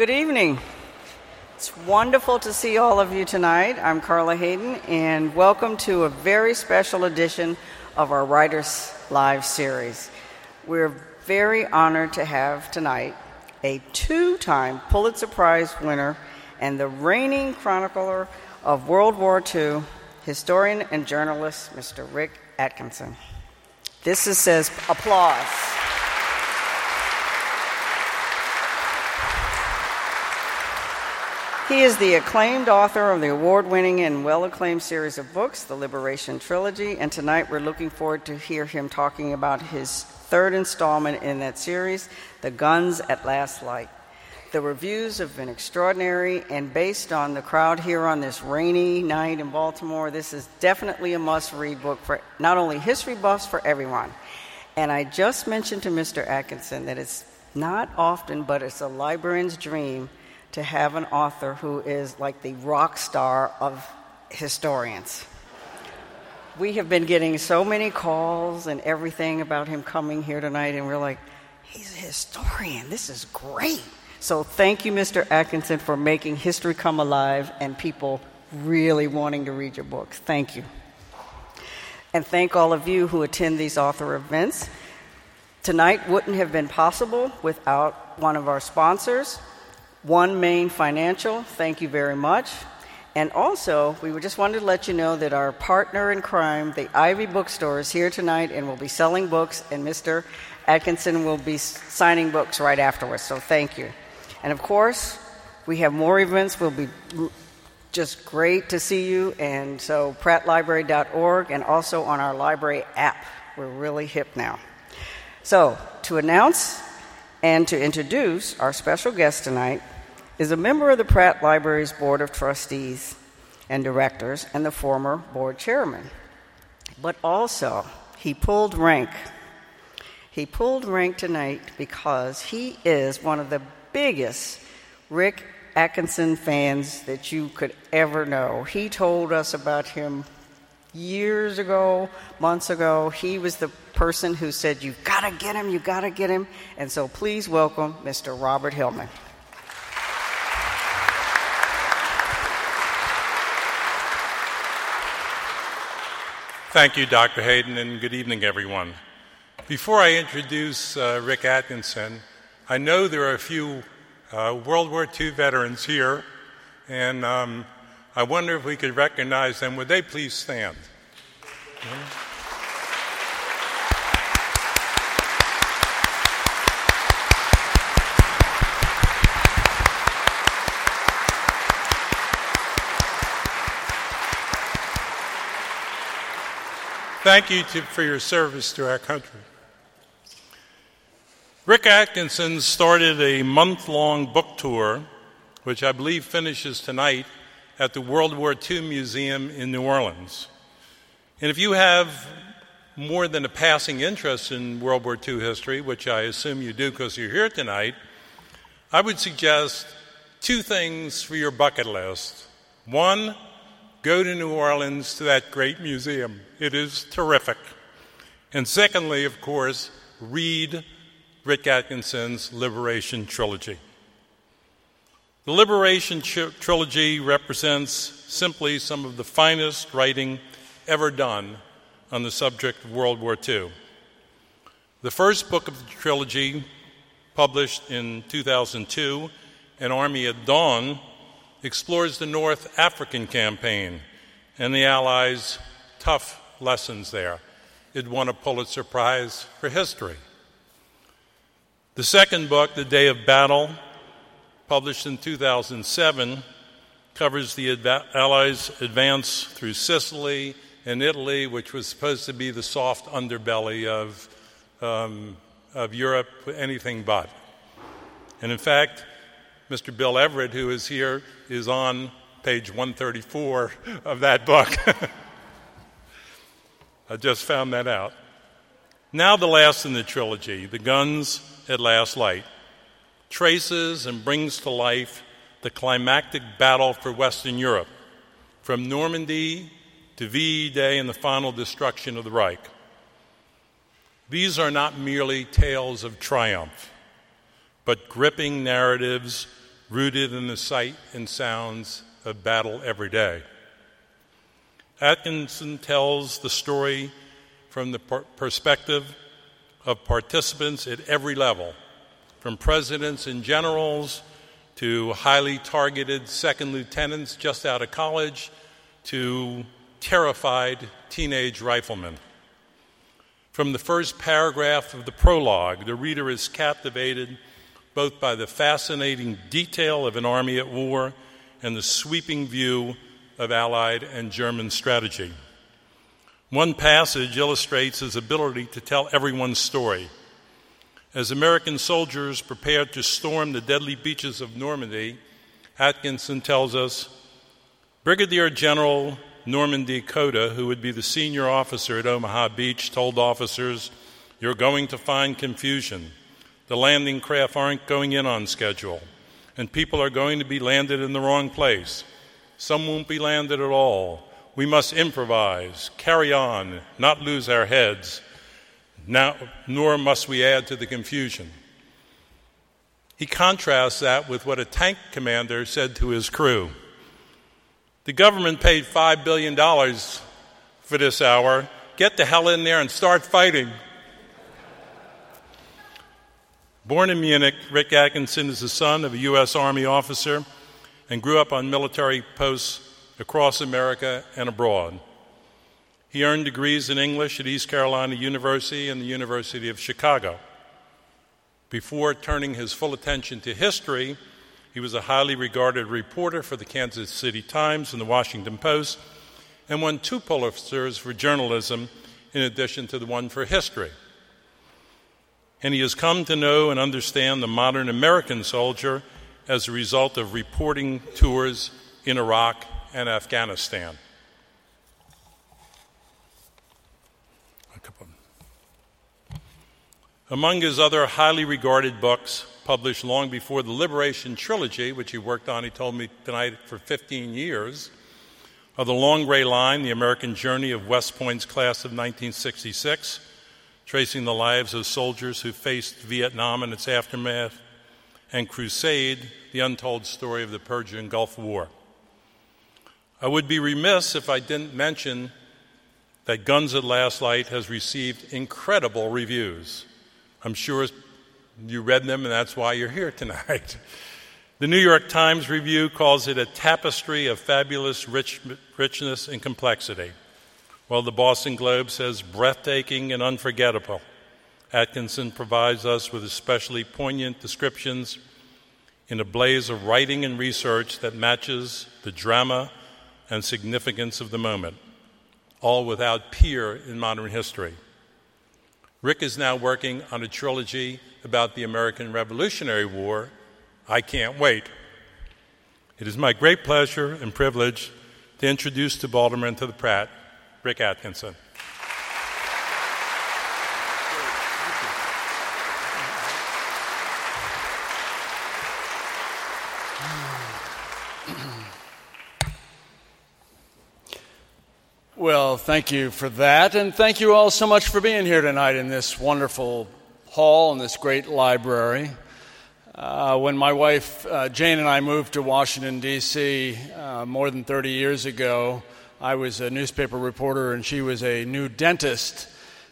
Good evening. It's wonderful to see all of you tonight. I'm Carla Hayden, and welcome to a very special edition of our Writers Live series. We're very honored to have tonight a two-time Pulitzer Prize winner and the reigning chronicler of World War II, historian and journalist, Mr. Rick Atkinson. This is says applause. He is the acclaimed author of the award-winning and well-acclaimed series of books, The Liberation Trilogy, and tonight we're looking forward to hear him talking about his third installment in that series, The Guns at Last Light. The reviews have been extraordinary, and based on the crowd here on this rainy night in Baltimore, this is definitely a must-read book for not only history buffs, for everyone. And I just mentioned to Mr. Atkinson that it's not often, but it's a librarian's dream to have an author who is like the rock star of historians. We have been getting so many calls and everything about him coming here tonight, and we're like, he's a historian, this is great. So thank you, Mr. Atkinson, for making history come alive and people really wanting to read your books. Thank you. And thank all of you who attend these author events. Tonight wouldn't have been possible without one of our sponsors, One Main Financial. Thank you very much. And also, we just wanted to let you know that our partner in crime, the Ivy Bookstore, is here tonight and will be selling books, and Mr. Atkinson will be signing books right afterwards, so thank you. And of course, we have more events. We'll be just great to see you. And so prattlibrary.org and also on our library app. We're really hip now. So to announce and to introduce our special guest tonight is a member of the Pratt Library's Board of Trustees and Directors and the former board chairman. But also, he pulled rank. He pulled rank tonight because he is one of the biggest Rick Atkinson fans that you could ever know. He told us about him years ago, months ago. He was the person who said, you've got to get him, you've got to get him. And so please welcome Mr. Robert Hillman. Thank you, Dr. Hayden, and good evening, everyone. Before I introduce Rick Atkinson, I know there are a few World War II veterans here, and I wonder if we could recognize them. Would they please stand? Yeah. Thank you for your service to our country. Rick Atkinson started a month-long book tour, which I believe finishes tonight at the World War II Museum in New Orleans. And if you have more than a passing interest in World War II history, which I assume you do because you're here tonight, I would suggest two things for your bucket list. One, go to New Orleans to that great museum. It is terrific. And secondly, of course, read Rick Atkinson's Liberation Trilogy. The Liberation Trilogy represents simply some of the finest writing ever done on the subject of World War II. The first book of the trilogy, published in 2002, An Army at Dawn, explores the North African campaign and the Allies' tough lessons there. It won a Pulitzer Prize for history. The second book, The Day of Battle, published in 2007, covers the Allies' advance through Sicily and Italy, which was supposed to be the soft underbelly of Europe, anything but. And in fact, Mr. Bill Everett, who is here, is on page 134 of that book. I just found that out. Now the last in the trilogy, The Guns at Last Light, traces and brings to life the climactic battle for Western Europe, from Normandy to VE Day and the final destruction of the Reich. These are not merely tales of triumph, but gripping narratives rooted in the sight and sounds of battle every day. Atkinson tells the story from the perspective of participants at every level, from presidents and generals to highly targeted second lieutenants just out of college to terrified teenage riflemen. From the first paragraph of the prologue, the reader is captivated both by the fascinating detail of an army at war and the sweeping view of Allied and German strategy. One passage illustrates his ability to tell everyone's story. As American soldiers prepared to storm the deadly beaches of Normandy, Atkinson tells us, Brigadier General Norman Cota, who would be the senior officer at Omaha Beach, told officers, "You're going to find confusion. The landing craft aren't going in on schedule, and people are going to be landed in the wrong place. Some won't be landed at all. We must improvise, carry on, not lose our heads, now, nor must we add to the confusion." He contrasts that with what a tank commander said to his crew. "The government paid $5 billion for this hour. Get the hell in there and start fighting." Born in Munich, Rick Atkinson is the son of a U.S. Army officer and grew up on military posts across America and abroad. He earned degrees in English at East Carolina University and the University of Chicago. Before turning his full attention to history, he was a highly regarded reporter for the Kansas City Times and the Washington Post, and won 2 Pulitzers for journalism in addition to the one for history. And he has come to know and understand the modern American soldier as a result of reporting tours in Iraq and Afghanistan. Among his other highly regarded books, published long before the Liberation Trilogy, which he worked on, he told me tonight, for 15 years, are The Long Gray Line, The American Journey of West Point's Class of 1966, tracing the lives of soldiers who faced Vietnam and its aftermath, and Crusade, The Untold Story of the Persian Gulf War. I would be remiss if I didn't mention that Guns at Last Light has received incredible reviews. I'm sure you read them, and that's why you're here tonight. The New York Times review calls it a tapestry of fabulous richness and complexity, while the Boston Globe says breathtaking and unforgettable. Atkinson provides us with especially poignant descriptions in a blaze of writing and research that matches the drama and significance of the moment, all without peer in modern history. Rick is now working on a trilogy about the American Revolutionary War. I can't wait. It is my great pleasure and privilege to introduce to Baltimore and to the Pratt, Rick Atkinson. Well, thank you for that, and thank you all so much for being here tonight in this wonderful hall and this great library. When my wife Jane and I moved to Washington, D.C. More than 30 years ago, I was a newspaper reporter and she was a new dentist.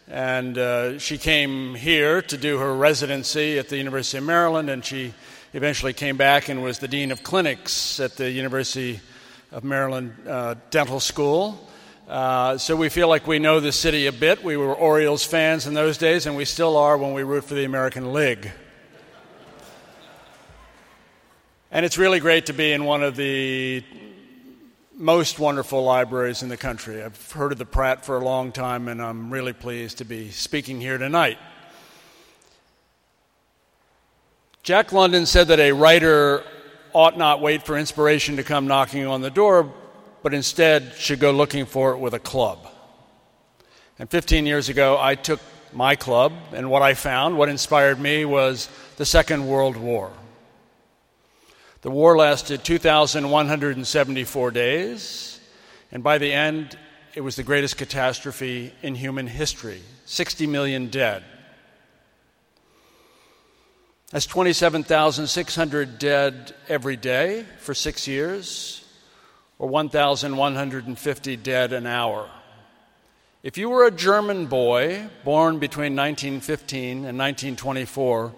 And she came here to do her residency at the University of Maryland, and she eventually came back and was the dean of clinics at the University of Maryland Dental School. So we feel like we know the city a bit. We were Orioles fans in those days, and we still are when we root for the American League. And it's really great to be in one of the most wonderful libraries in the country. I've heard of the Pratt for a long time, and I'm really pleased to be speaking here tonight. Jack London said that a writer ought not wait for inspiration to come knocking on the door, but instead should go looking for it with a club. And 15 years ago, I took my club, and what I found, what inspired me, was the Second World War. The war lasted 2,174 days, and by the end, it was the greatest catastrophe in human history, 60 million dead. That's 27,600 dead every day for 6 years, or 1,150 dead an hour. If you were a German boy born between 1915 and 1924,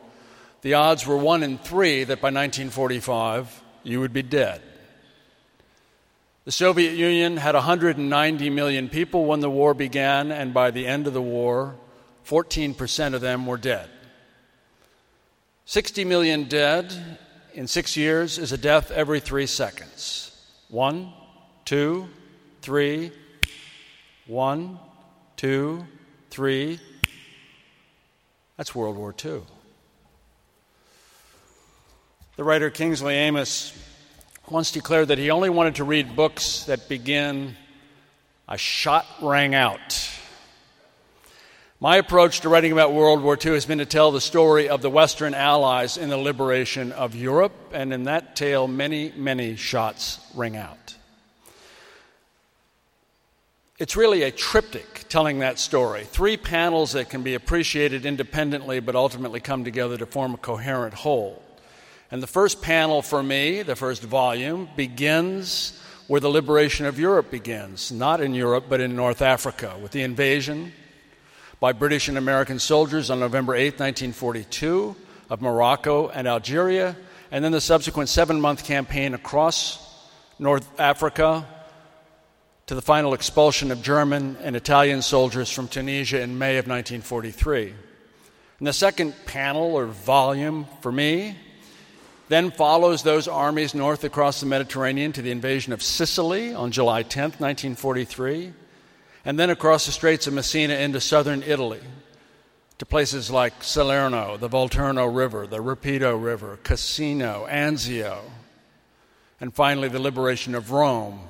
the odds were 1 in 3 that by 1945 you would be dead. The Soviet Union had 190 million people when the war began, and by the end of the war, 14% of them were dead. 60 million dead in 6 years is a death every 3 seconds. 1, 2, 3, 1, 2, 3. That's World War II. The writer Kingsley Amis once declared that he only wanted to read books that begin, "A shot rang out." My approach to writing about World War II has been to tell the story of the Western Allies in the liberation of Europe, and in that tale, many, many shots ring out. It's really a triptych telling that story. 3 panels that can be appreciated independently but ultimately come together to form a coherent whole. And the first panel for me, the first volume, begins where the liberation of Europe begins, not in Europe but in North Africa, with the invasion by British and American soldiers on November 8, 1942, of Morocco and Algeria, and then the subsequent 7-month campaign across North Africa, to the final expulsion of German and Italian soldiers from Tunisia in May of 1943. And the second panel or volume for me then follows those armies north across the Mediterranean to the invasion of Sicily on July 10th, 1943, and then across the Straits of Messina into southern Italy to places like Salerno, the Volturno River, the Rapido River, Cassino, Anzio, and finally the liberation of Rome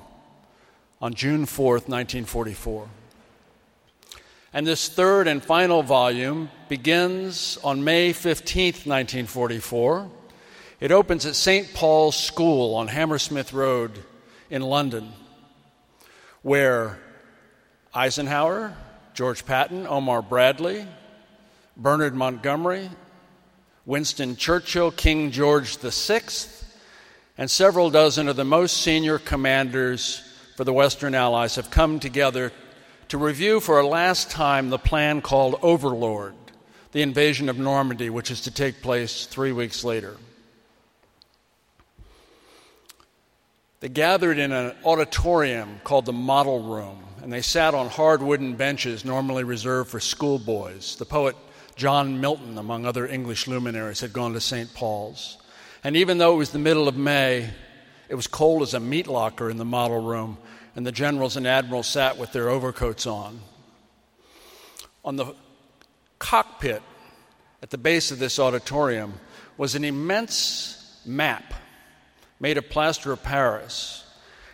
on June 4th, 1944. And this third and final volume begins on May 15th, 1944. It opens at St. Paul's School on Hammersmith Road in London, where Eisenhower, George Patton, Omar Bradley, Bernard Montgomery, Winston Churchill, King George VI, and several dozen of the most senior commanders for the Western Allies have come together to review for a last time the plan called Overlord, the invasion of Normandy, which is to take place 3 weeks later. They gathered in an auditorium called the Model Room, and they sat on hard wooden benches normally reserved for schoolboys. The poet John Milton, among other English luminaries, had gone to St. Paul's. And even though it was the middle of May, it was cold as a meat locker in the Model Room, and the generals and admirals sat with their overcoats on. On the cockpit at the base of this auditorium was an immense map made of plaster of Paris,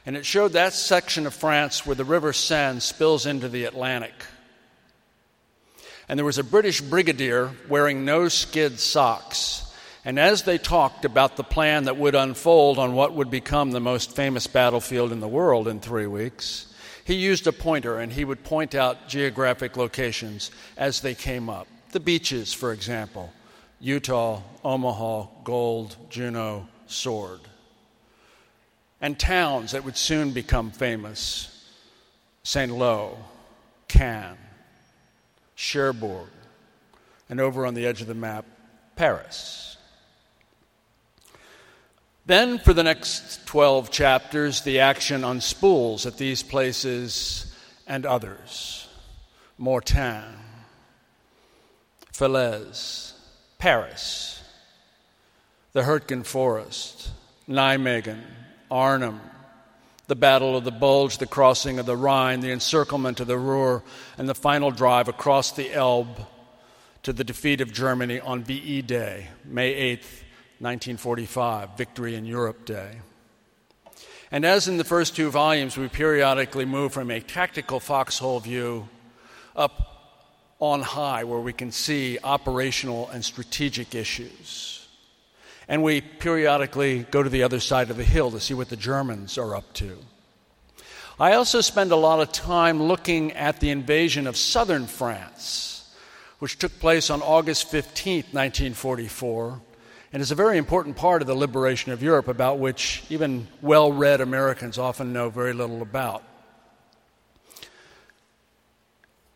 and it showed that section of France where the River Seine spills into the Atlantic. And there was a British brigadier wearing no-skid socks. And as they talked about the plan that would unfold on what would become the most famous battlefield in the world in 3 weeks, he used a pointer, and he would point out geographic locations as they came up. The beaches, for example, Utah, Omaha, Gold, Juneau, Sword. And towns that would soon become famous, Saint-Lô, Cannes, Cherbourg, and over on the edge of the map, Paris. Then, for the next 12 chapters, the action unspools at these places and others. Mortain, Falaise, Paris, the Hurtgen Forest, Nijmegen, Arnhem, the Battle of the Bulge, the crossing of the Rhine, the encirclement of the Ruhr, and the final drive across the Elbe to the defeat of Germany on VE Day, May 8th, 1945, Victory in Europe Day. And as in the first 2 volumes, we periodically move from a tactical foxhole view up on high where we can see operational and strategic issues. And we periodically go to the other side of the hill to see what the Germans are up to. I also spend a lot of time looking at the invasion of southern France, which took place on August 15th, 1944, And it's a very important part of the liberation of Europe, about which even well-read Americans often know very little about.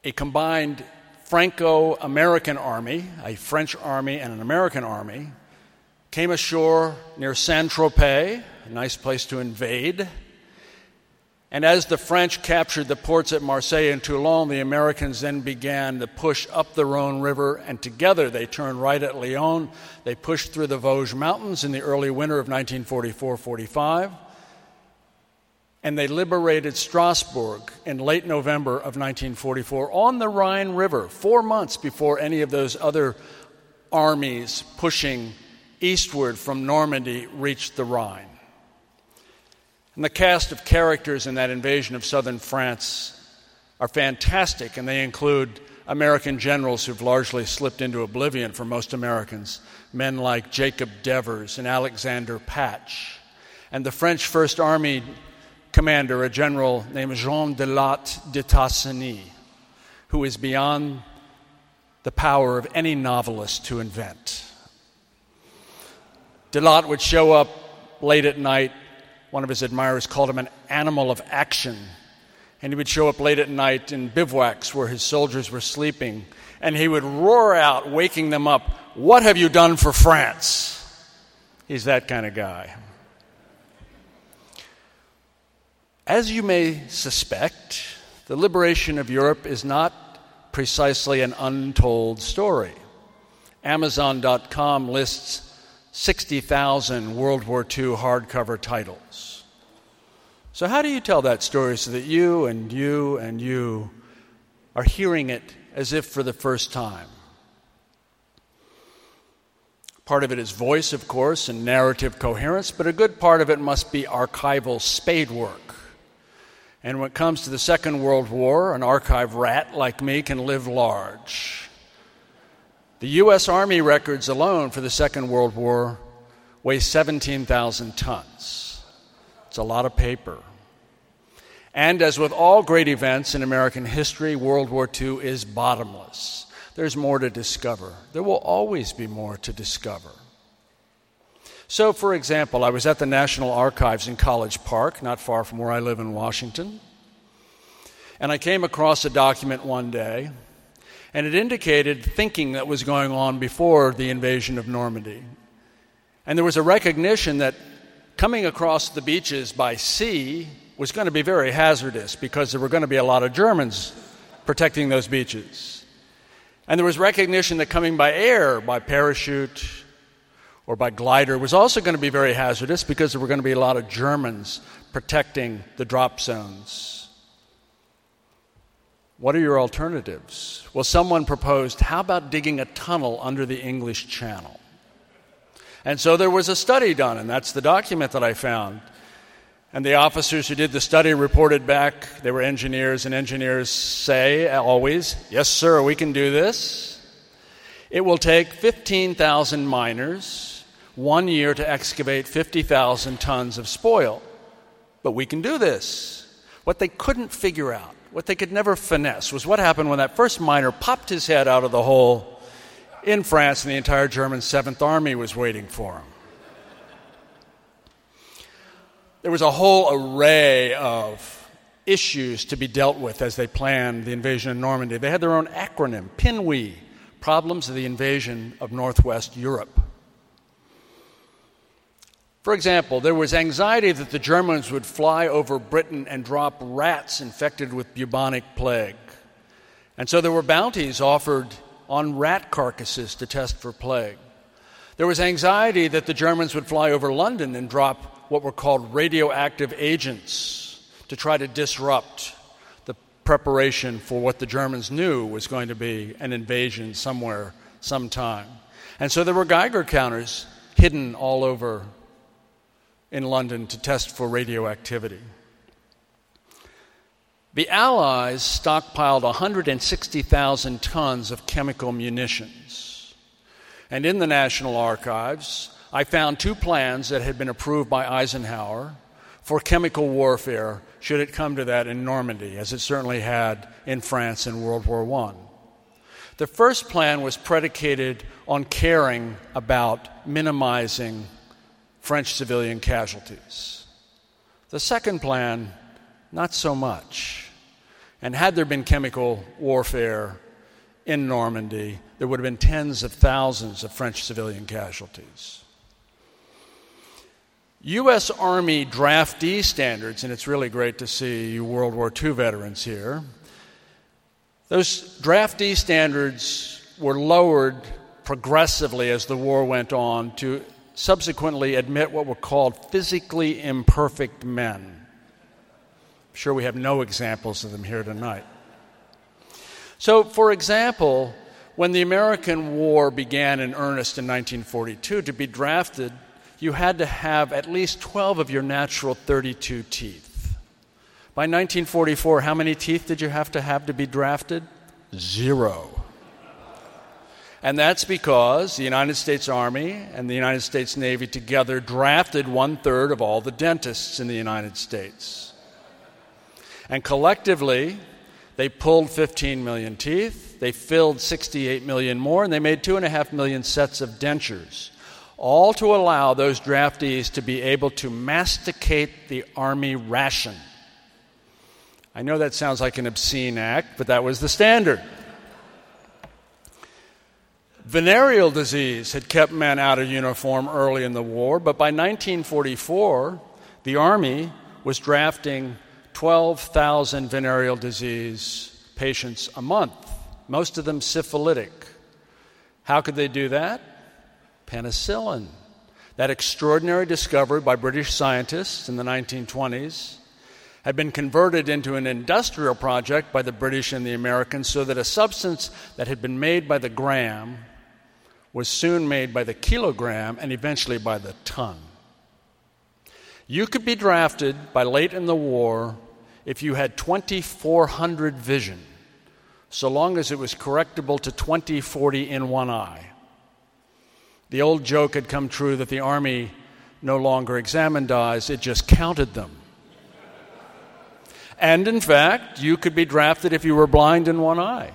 A combined Franco-American army, a French army and an American army, came ashore near Saint-Tropez, a nice place to invade. And as the French captured the ports at Marseille and Toulon, the Americans then began the push up the Rhone River, and together they turned right at Lyon. They pushed through the Vosges Mountains in the early winter of 1944-45, and they liberated Strasbourg in late November of 1944 on the Rhine River, 4 months before any of those other armies pushing eastward from Normandy reached the Rhine. And the cast of characters in that invasion of southern France are fantastic, and they include American generals who've largely slipped into oblivion for most Americans, men like Jacob Devers and Alexander Patch, and the French First Army commander, a general named Jean de Latte de Tassigny, who is beyond the power of any novelist to invent. De Latte would show up late at night. One of his admirers called him an animal of action. And he would show up late at night in bivouacs where his soldiers were sleeping, and he would roar out, waking them up, "What have you done for France?" He's that kind of guy. As you may suspect, the liberation of Europe is not precisely an untold story. Amazon.com lists 60,000 World War II hardcover titles. So how do you tell that story so that you and you and you are hearing it as if for the first time? Part of it is voice, of course, and narrative coherence, but a good part of it must be archival spade work. And when it comes to the Second World War, an archive rat like me can live large. The U.S. Army records alone for the Second World War weigh 17,000 tons. It's a lot of paper. And as with all great events in American history, World War II is bottomless. There's more to discover. There will always be more to discover. So, for example, I was at the National Archives in College Park, not far from where I live in Washington, and I came across a document one day, and it indicated thinking that was going on before the invasion of Normandy. And there was a recognition that coming across the beaches by sea was going to be very hazardous because there were going to be a lot of Germans protecting those beaches. And there was recognition that coming by air, by parachute or by glider, was also going to be very hazardous because there were going to be a lot of Germans protecting the drop zones. What are your alternatives? Well, someone proposed, how about digging a tunnel under the English Channel? And so there was a study done, and that's the document that I found. And the officers who did the study reported back. They were engineers, and engineers say always, "Yes, sir, we can do this." It will take 15,000 miners 1 year to excavate 50,000 tons of spoil. But we can do this. What they couldn't figure out, what they could never finesse, was what happened when that first miner popped his head out of the hole in France and the entire German 7th Army was waiting for him. There was a whole array of issues to be dealt with as they planned the invasion of Normandy. They had their own acronym, PINWE, Problems of the Invasion of Northwest Europe. For example, there was anxiety that the Germans would fly over Britain and drop rats infected with bubonic plague. And so there were bounties offered on rat carcasses to test for plague. There was anxiety that the Germans would fly over London and drop what were called radioactive agents to try to disrupt the preparation for what the Germans knew was going to be an invasion somewhere, sometime. And so there were Geiger counters hidden all over in London to test for radioactivity. The Allies stockpiled 160,000 tons of chemical munitions. And in the National Archives, I found two plans that had been approved by Eisenhower for chemical warfare, should it come to that in Normandy, as it certainly had in France in World War I. The first plan was predicated on caring about minimizing French civilian casualties. The second plan, not so much. And had there been chemical warfare in Normandy, there would have been tens of thousands of French civilian casualties. U.S. Army draftee standards, and it's really great to see World War II veterans here, those draftee standards were lowered progressively as the war went on to subsequently admit what were called physically imperfect men. I'm sure we have no examples of them here tonight. So, for example, when the American War began in earnest in 1942, to be drafted, you had to have at least 12 of your natural 32 teeth. By 1944, how many teeth did you have to be drafted? 0. And that's because the United States Army and the United States Navy together drafted one-third of all the dentists in the United States. And collectively, they pulled 15 million teeth, they filled 68 million more, and they made 2.5 million sets of dentures, all to allow those draftees to be able to masticate the Army ration. I know that sounds like an obscene act, but that was the standard. Venereal disease had kept men out of uniform early in the war, but by 1944, the Army was drafting 12,000 venereal disease patients a month, most of them syphilitic. How could they do that? Penicillin, that extraordinary discovery by British scientists in the 1920s, had been converted into an industrial project by the British and the Americans so that a substance that had been made by the gram was soon made by the kilogram and eventually by the ton. You could be drafted by late in the war if you had 20/400 vision, so long as it was correctable to 20/40 in one eye. The old joke had come true that the Army no longer examined eyes, it just counted them. And in fact, you could be drafted if you were blind in one eye,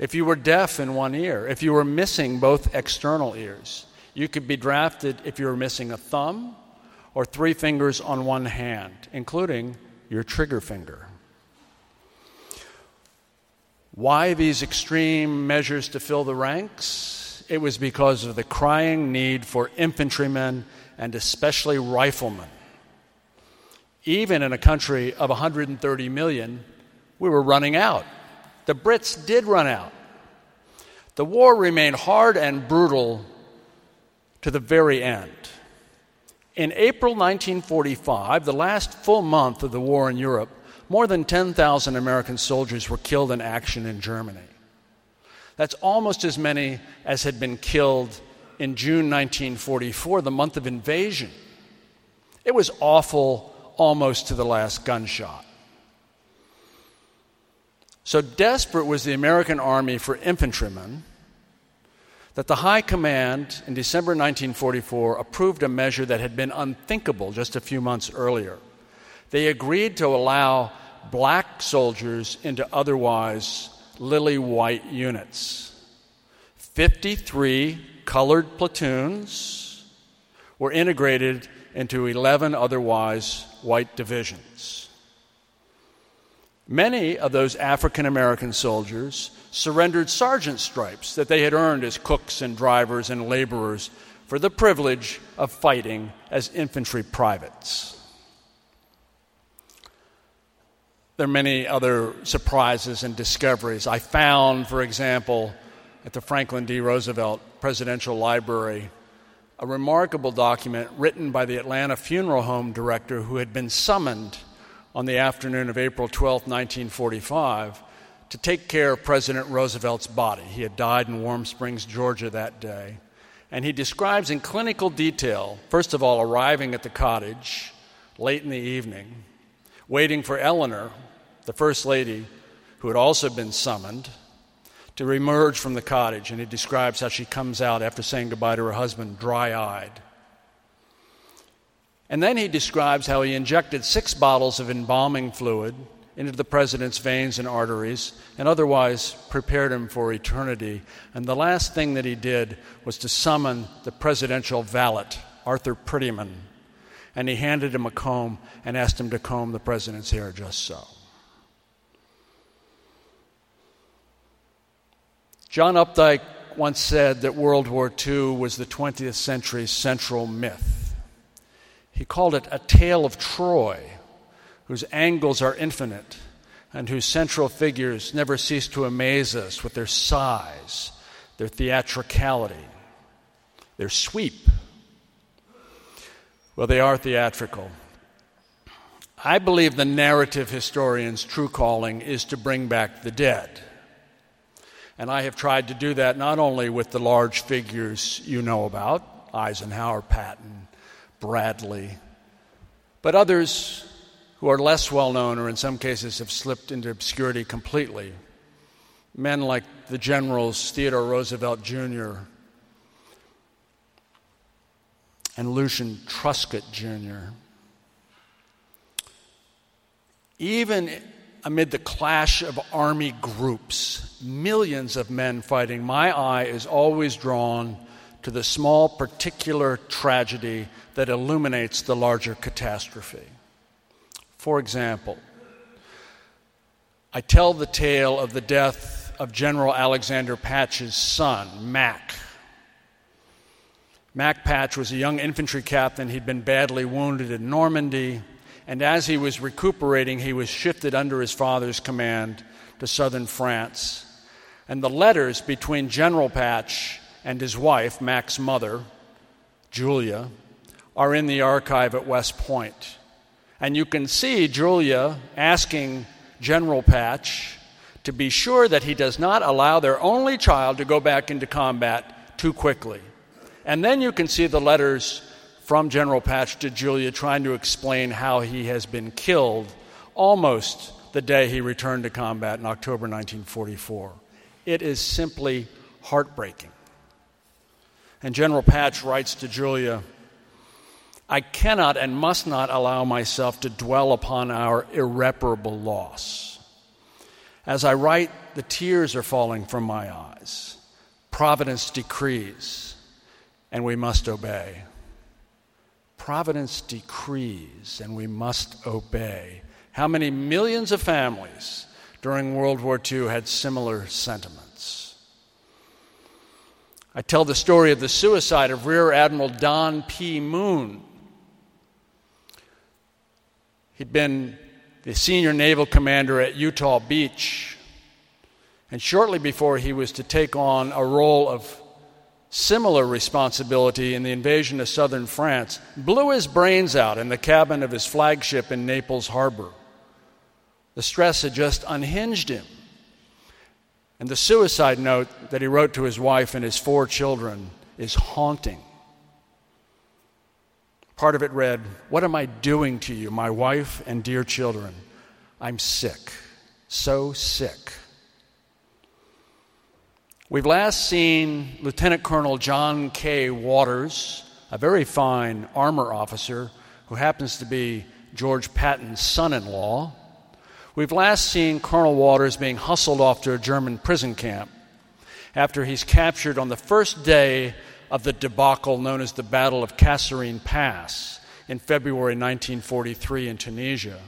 if you were deaf in one ear, if you were missing both external ears. You could be drafted if you were missing a thumb, or 3 fingers on one hand, including your trigger finger. Why these extreme measures to fill the ranks? It was because of the crying need for infantrymen and especially riflemen. Even in a country of 130 million, we were running out. The Brits did run out. The war remained hard and brutal to the very end. In April 1945, the last full month of the war in Europe, more than 10,000 American soldiers were killed in action in Germany. That's almost as many as had been killed in June 1944, the month of invasion. It was awful almost to the last gunshot. So desperate was the American Army for infantrymen that the High Command in December 1944 approved a measure that had been unthinkable just a few months earlier. They agreed to allow black soldiers into otherwise lily-white units. 53 colored platoons were integrated into 11 otherwise white divisions. Many of those African-American soldiers surrendered sergeant stripes that they had earned as cooks and drivers and laborers for the privilege of fighting as infantry privates. There are many other surprises and discoveries. I found, for example, at the Franklin D. Roosevelt Presidential Library, a remarkable document written by the Atlanta funeral home director who had been summoned on the afternoon of April 12, 1945, to take care of President Roosevelt's body. He had died in Warm Springs, Georgia that day. And he describes in clinical detail, first of all, arriving at the cottage late in the evening, waiting for Eleanor, the First Lady, who had also been summoned, to emerge from the cottage. And he describes how she comes out after saying goodbye to her husband, dry-eyed. And then he describes how he injected 6 bottles of embalming fluid into the president's veins and arteries, and otherwise prepared him for eternity. And the last thing that he did was to summon the presidential valet, Arthur Prettyman, and he handed him a comb and asked him to comb the president's hair just so. John Updike once said that World War II was the 20th century's central myth. He called it a tale of Troy, whose angles are infinite and whose central figures never cease to amaze us with their size, their theatricality, their sweep. Well, they are theatrical. I believe the narrative historian's true calling is to bring back the dead. And I have tried to do that not only with the large figures you know about, Eisenhower, Patton, Bradley, but others who are less well-known or in some cases have slipped into obscurity completely. Men like the generals Theodore Roosevelt Jr., and Lucian Truscott Jr. Even amid the clash of army groups, millions of men fighting, my eye is always drawn to the small particular tragedy that illuminates the larger catastrophe. For example, I tell the tale of the death of General Alexander Patch's son, Mac. Mac Patch was a young infantry captain. He'd been badly wounded in Normandy, and as he was recuperating, he was shifted under his father's command to southern France. And the letters between General Patch and his wife, Mac's mother, Julia, are in the archive at West Point. And you can see Julia asking General Patch to be sure that he does not allow their only child to go back into combat too quickly. And then you can see the letters from General Patch to Julia trying to explain how he has been killed almost the day he returned to combat in October 1944. It is simply heartbreaking. And General Patch writes to Julia, "I cannot and must not allow myself to dwell upon our irreparable loss. As I write, the tears are falling from my eyes. Providence decrees, and we must obey." Providence decrees, and we must obey. How many millions of families during World War II had similar sentiments? I tell the story of the suicide of Rear Admiral Don P. Moon. He'd been the senior naval commander at Utah Beach, and shortly before he was to take on a role of similar responsibility in the invasion of southern France, blew his brains out in the cabin of his flagship in Naples Harbor. The stress had just unhinged him. And the suicide note that he wrote to his wife and his 4 children is haunting. Part of it read, "What am I doing to you, my wife and dear children? I'm sick, so sick." We've last seen Lieutenant Colonel John K. Waters, a very fine armor officer who happens to be George Patton's son-in-law. We've last seen Colonel Waters being hustled off to a German prison camp after he's captured on the first day of the debacle known as the Battle of Kasserine Pass in February 1943 in Tunisia.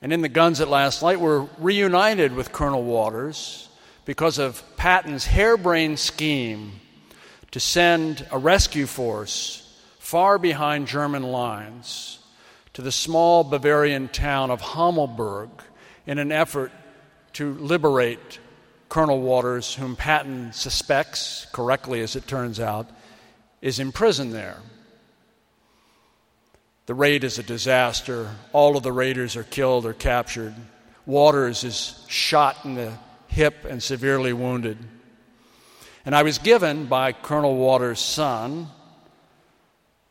And in The Guns at Last Light, we're reunited with Colonel Waters because of Patton's harebrained scheme to send a rescue force far behind German lines to the small Bavarian town of Hommelburg in an effort to liberate Colonel Waters, whom Patton suspects, correctly as it turns out, is imprisoned there. The raid is a disaster. All of the raiders are killed or captured. Waters is shot in the hip and severely wounded. And I was given by Colonel Waters' son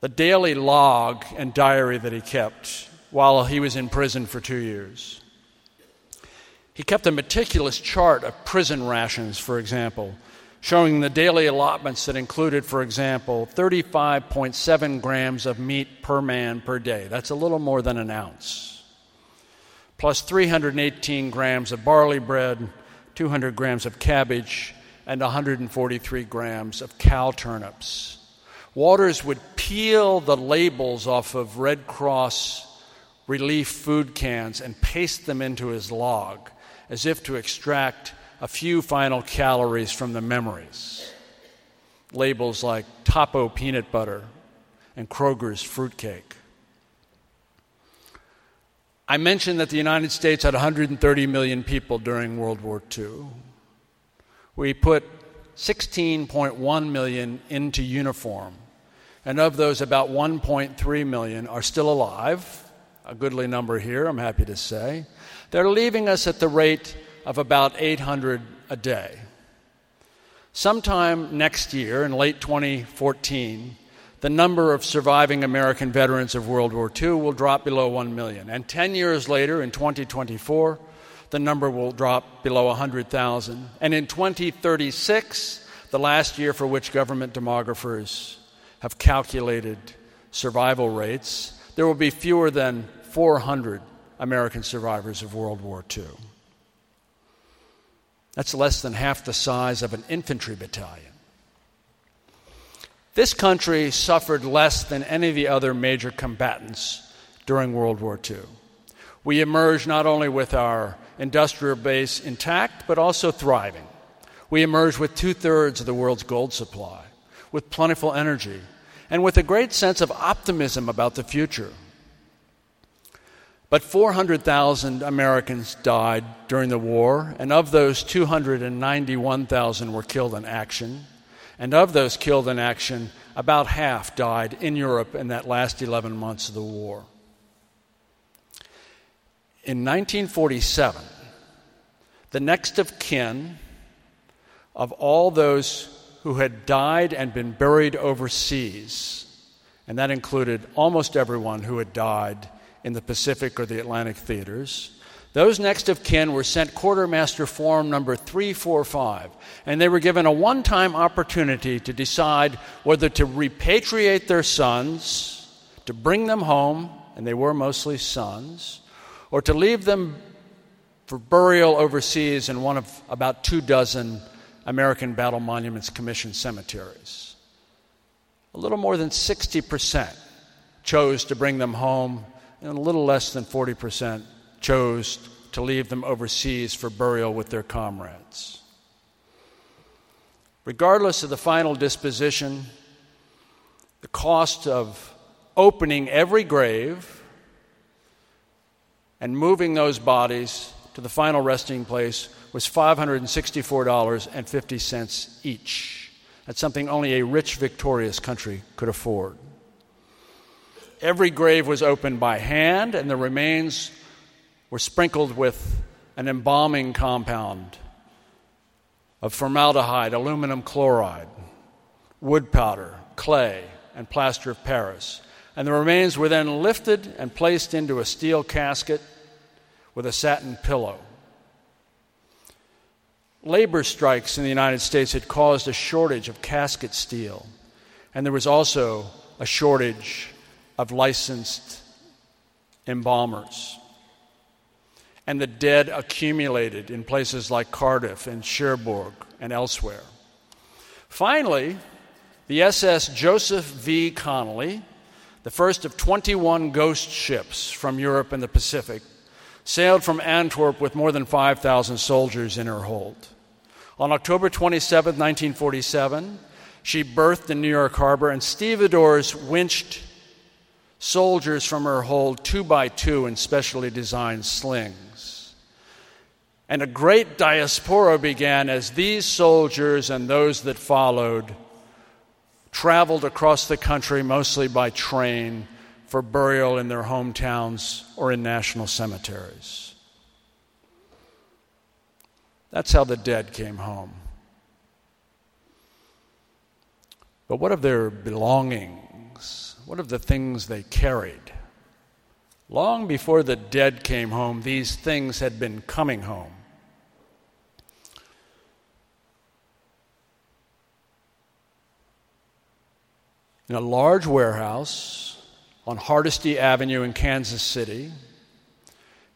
the daily log and diary that he kept while he was in prison for 2 years. He kept a meticulous chart of prison rations, for example, showing the daily allotments that included, for example, 35.7 grams of meat per man per day. That's a little more than an ounce. plus 318 grams of barley bread, 200 grams of cabbage, and 143 grams of cow turnips. Waters would peel the labels off of Red Cross relief food cans and paste them into his log as if to extract a few final calories from the memories. Labels like Topo peanut butter and Kroger's fruitcake. I mentioned that the United States had 130 million people during World War II. We put 16.1 million into uniform, and of those, about 1.3 million are still alive, a goodly number here, I'm happy to say. They're leaving us at the rate of about 800 a day. Sometime next year, in late 2014, the number of surviving American veterans of World War II will drop below 1 million, and 10 years later, in 2024, the number will drop below 100,000. And in 2036, the last year for which government demographers have calculated survival rates, there will be fewer than 400 American survivors of World War II. That's less than half the size of an infantry battalion. This country suffered less than any of the other major combatants during World War II. We emerged not only with our industrial base intact, but also thriving. We emerged with two-thirds of the world's gold supply, with plentiful energy, and with a great sense of optimism about the future. But 400,000 Americans died during the war, and of those, 291,000 were killed in action. And of those killed in action, about half died in Europe in that last 11 months of the war. In 1947, the next of kin of all those who had died and been buried overseas, and that included almost everyone who had died in the Pacific or the Atlantic theaters, those next of kin were sent Quartermaster Form number 345, and they were given a one-time opportunity to decide whether to repatriate their sons, to bring them home, and they were mostly sons, or to leave them for burial overseas in one of about 24 American Battle Monuments Commission cemeteries. A little more than 60% chose to bring them home, and a little less than 40% chose to leave them overseas for burial with their comrades. Regardless of the final disposition, the cost of opening every grave and moving those bodies to the final resting place was $564.50 each. That's something only a rich, victorious country could afford. Every grave was opened by hand, and the remains were sprinkled with an embalming compound of formaldehyde, aluminum chloride, wood powder, clay, and plaster of Paris. And the remains were then lifted and placed into a steel casket with a satin pillow. Labor strikes in the United States had caused a shortage of casket steel, and there was also a shortage of licensed embalmers. And the dead accumulated in places like Cardiff and Cherbourg and elsewhere. Finally, the SS Joseph V. Connally, the first of 21 ghost ships from Europe and the Pacific, sailed from Antwerp with more than 5,000 soldiers in her hold. On October 27, 1947, she berthed in New York Harbor, and stevedores winched soldiers from her hold 2 by 2 in specially designed slings. And a great diaspora began as these soldiers and those that followed traveled across the country, mostly by train, for burial in their hometowns or in national cemeteries. That's how the dead came home. But what of their belongings? What of the things they carried? Long before the dead came home, these things had been coming home. In a large warehouse on Hardesty Avenue in Kansas City,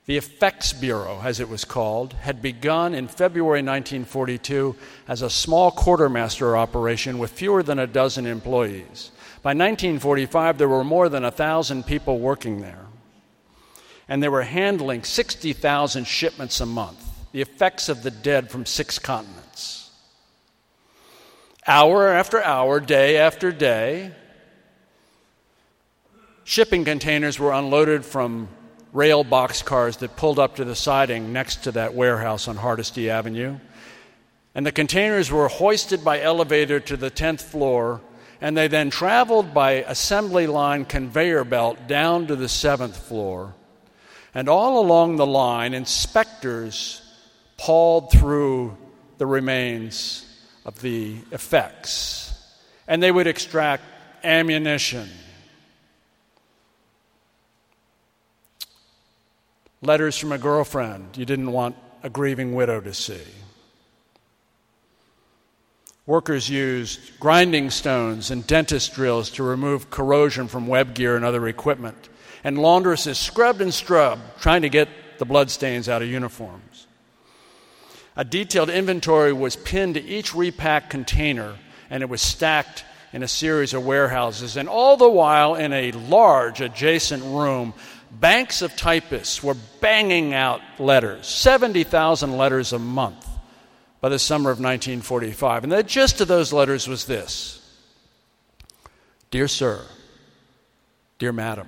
The Effects Bureau, as it was called, had begun in February 1942 as a small quartermaster operation with fewer than a dozen employees. By 1945, there were more than 1,000 people working there, and they were handling 60,000 shipments a month, the effects of the dead from 6 continents. Hour after hour, day after day, shipping containers were unloaded from rail boxcars that pulled up to the siding next to that warehouse on Hardesty Avenue. And the containers were hoisted by elevator to the 10th floor, and they then traveled by assembly line conveyor belt down to the 7th floor. And all along the line, inspectors pawed through the remains of the effects. And they would extract ammunition, letters from a girlfriend you didn't want a grieving widow to see. Workers used grinding stones and dentist drills to remove corrosion from web gear and other equipment. And laundresses scrubbed and scrubbed, trying to get the bloodstains out of uniforms. A detailed inventory was pinned to each repack container, and it was stacked in a series of warehouses. And all the while, in a large adjacent room, banks of typists were banging out letters, 70,000 letters a month by the summer of 1945. And the gist of those letters was this: Dear Sir, Dear Madam,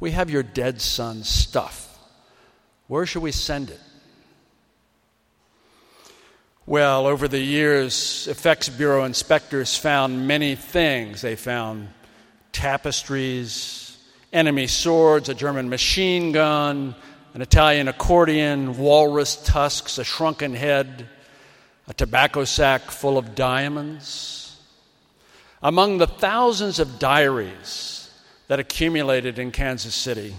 we have your dead son's stuff. Where should we send it? Well, over the years, Effects Bureau inspectors found many things. They found tapestries, enemy swords, a German machine gun, an Italian accordion, walrus tusks, a shrunken head, a tobacco sack full of diamonds. Among the thousands of diaries that accumulated in Kansas City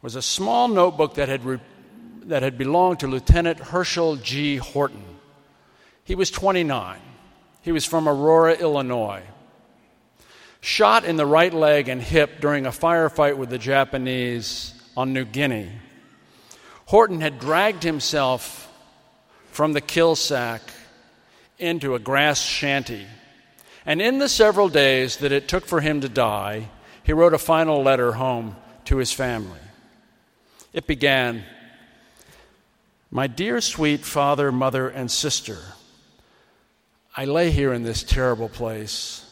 was a small notebook that had belonged to Lieutenant Herschel G. Horton. He was 29. He was from Aurora, Illinois. Shot in the right leg and hip during a firefight with the Japanese on New Guinea, Horton had dragged himself from the kill sack into a grass shanty. And in the several days that it took for him to die, he wrote a final letter home to his family. It began, "My dear sweet father, mother, and sister, I lay here in this terrible place,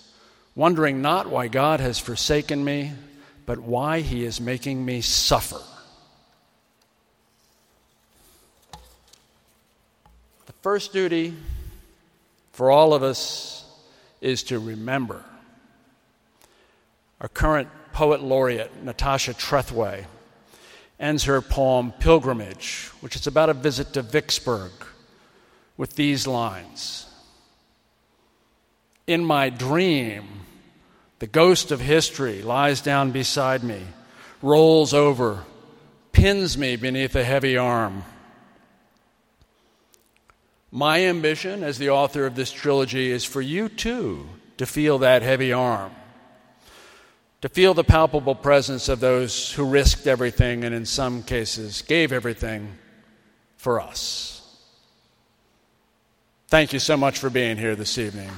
wondering not why God has forsaken me, but why he is making me suffer." The first duty for all of us is to remember. Our current poet laureate, Natasha Trethewey, ends her poem Pilgrimage, which is about a visit to Vicksburg, with these lines. In my dream, the ghost of history lies down beside me, rolls over, pins me beneath a heavy arm. My ambition as the author of this trilogy is for you, too, to feel that heavy arm, to feel the palpable presence of those who risked everything and in some cases gave everything for us. Thank you so much for being here this evening.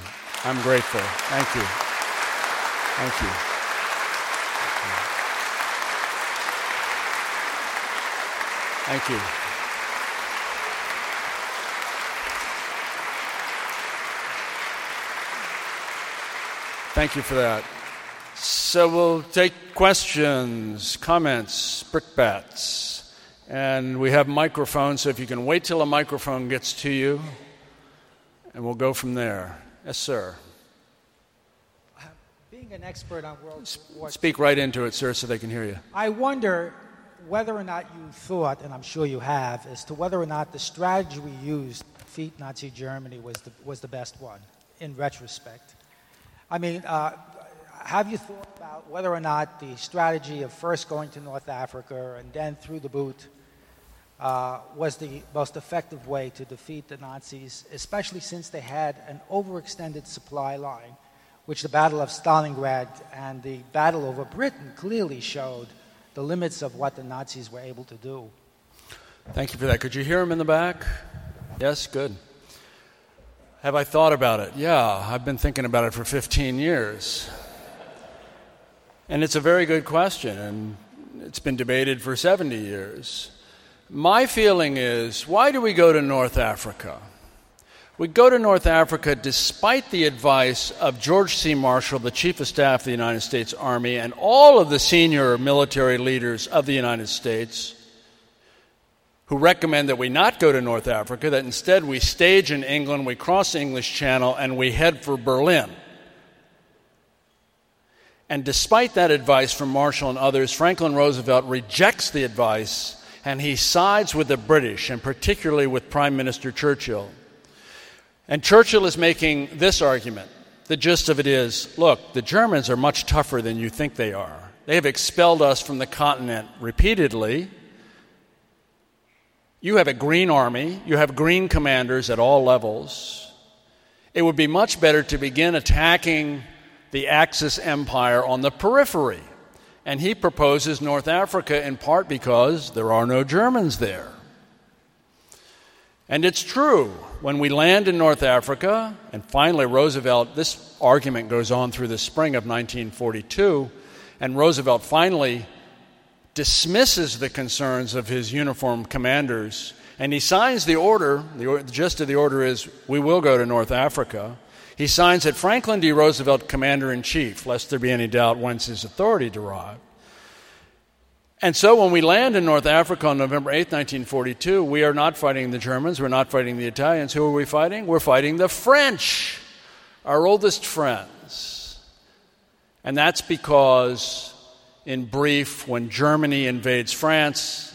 I'm grateful. Thank you. Thank you. Thank you. Thank you. Thank you for that. So we'll take questions, comments, brickbats, and we have microphones, so if you can wait till a microphone gets to you, and we'll go from there. Yes, sir. Being an expert on World War... Speak right into it, sir, so they can hear you. I wonder whether or not you thought, and I'm sure you have, as to whether or not the strategy we used to defeat Nazi Germany was the best one, in retrospect. I mean, have you thought about whether or not the strategy of first going to North Africa and then through the boot was the most effective way to defeat the Nazis, especially since they had an overextended supply line, which the Battle of Stalingrad and the Battle over Britain clearly showed the limits of what the Nazis were able to do? Thank you for that. Could you hear him in the back? Yes, good. Have I thought about it? Yeah, I've been thinking about it for 15 years. And it's a very good question, and it's been debated for 70 years. My feeling is, why do we go to North Africa? We go to North Africa despite the advice of George C. Marshall, the Chief of Staff of the United States Army, and all of the senior military leaders of the United States who recommend that we not go to North Africa, that instead we stage in England, we cross the English Channel, and we head for Berlin. And despite that advice from Marshall and others, Franklin Roosevelt rejects the advice, and he sides with the British, and particularly with Prime Minister Churchill. And Churchill is making this argument. The gist of it is, look, the Germans are much tougher than you think they are. They have expelled us from the continent repeatedly. You have a green army. You have green commanders at all levels. It would be much better to begin attacking the Axis empire on the periphery. And he proposes North Africa in part because there are no Germans there. And it's true. When we land in North Africa, and finally Roosevelt, this argument goes on through the spring of 1942, and Roosevelt finally dismisses the concerns of his uniformed commanders, and he signs the order. The gist of the order is, we will go to North Africa. He signs it Franklin D. Roosevelt, Commander-in-Chief, lest there be any doubt whence his authority derived. And so when we land in North Africa on November 8, 1942, we are not fighting the Germans, we're not fighting the Italians. Who are we fighting? We're fighting the French, our oldest friends. And that's because, in brief, when Germany invades France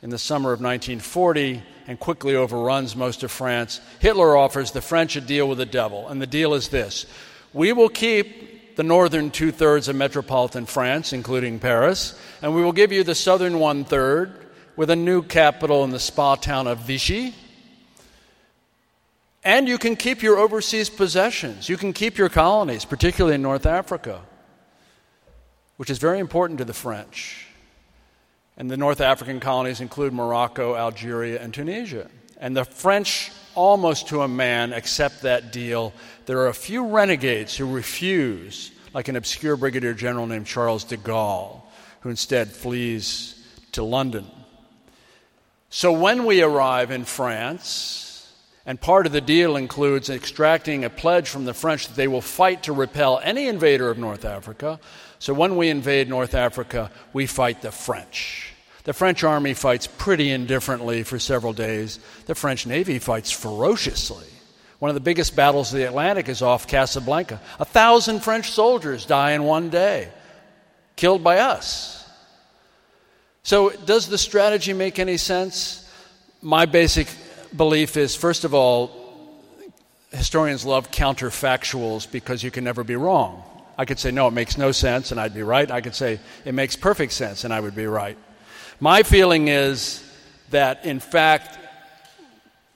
in the summer of 1940, and quickly overruns most of France, Hitler offers the French a deal with the devil. And the deal is this: we will keep the northern two-thirds of metropolitan France, including Paris, and we will give you the southern one-third with a new capital in the spa town of Vichy. And you can keep your overseas possessions. You can keep your colonies, particularly in North Africa, which is very important to the French. And the North African colonies include Morocco, Algeria, and Tunisia. And the French, almost to a man, accept that deal. There are a few renegades who refuse, like an obscure brigadier general named Charles de Gaulle, who instead flees to London. So when we arrive in France, and part of the deal includes extracting a pledge from the French that they will fight to repel any invader of North Africa. So when we invade North Africa, we fight the French. The French army fights pretty indifferently for several days. The French navy fights ferociously. One of the biggest battles of the Atlantic is off Casablanca. 1,000 French soldiers die in one day, killed by us. So does the strategy make any sense? My basic belief is, first of all, historians love counterfactuals because you can never be wrong. I could say, no, it makes no sense, and I'd be right. I could say, it makes perfect sense, and I would be right. My feeling is that, in fact,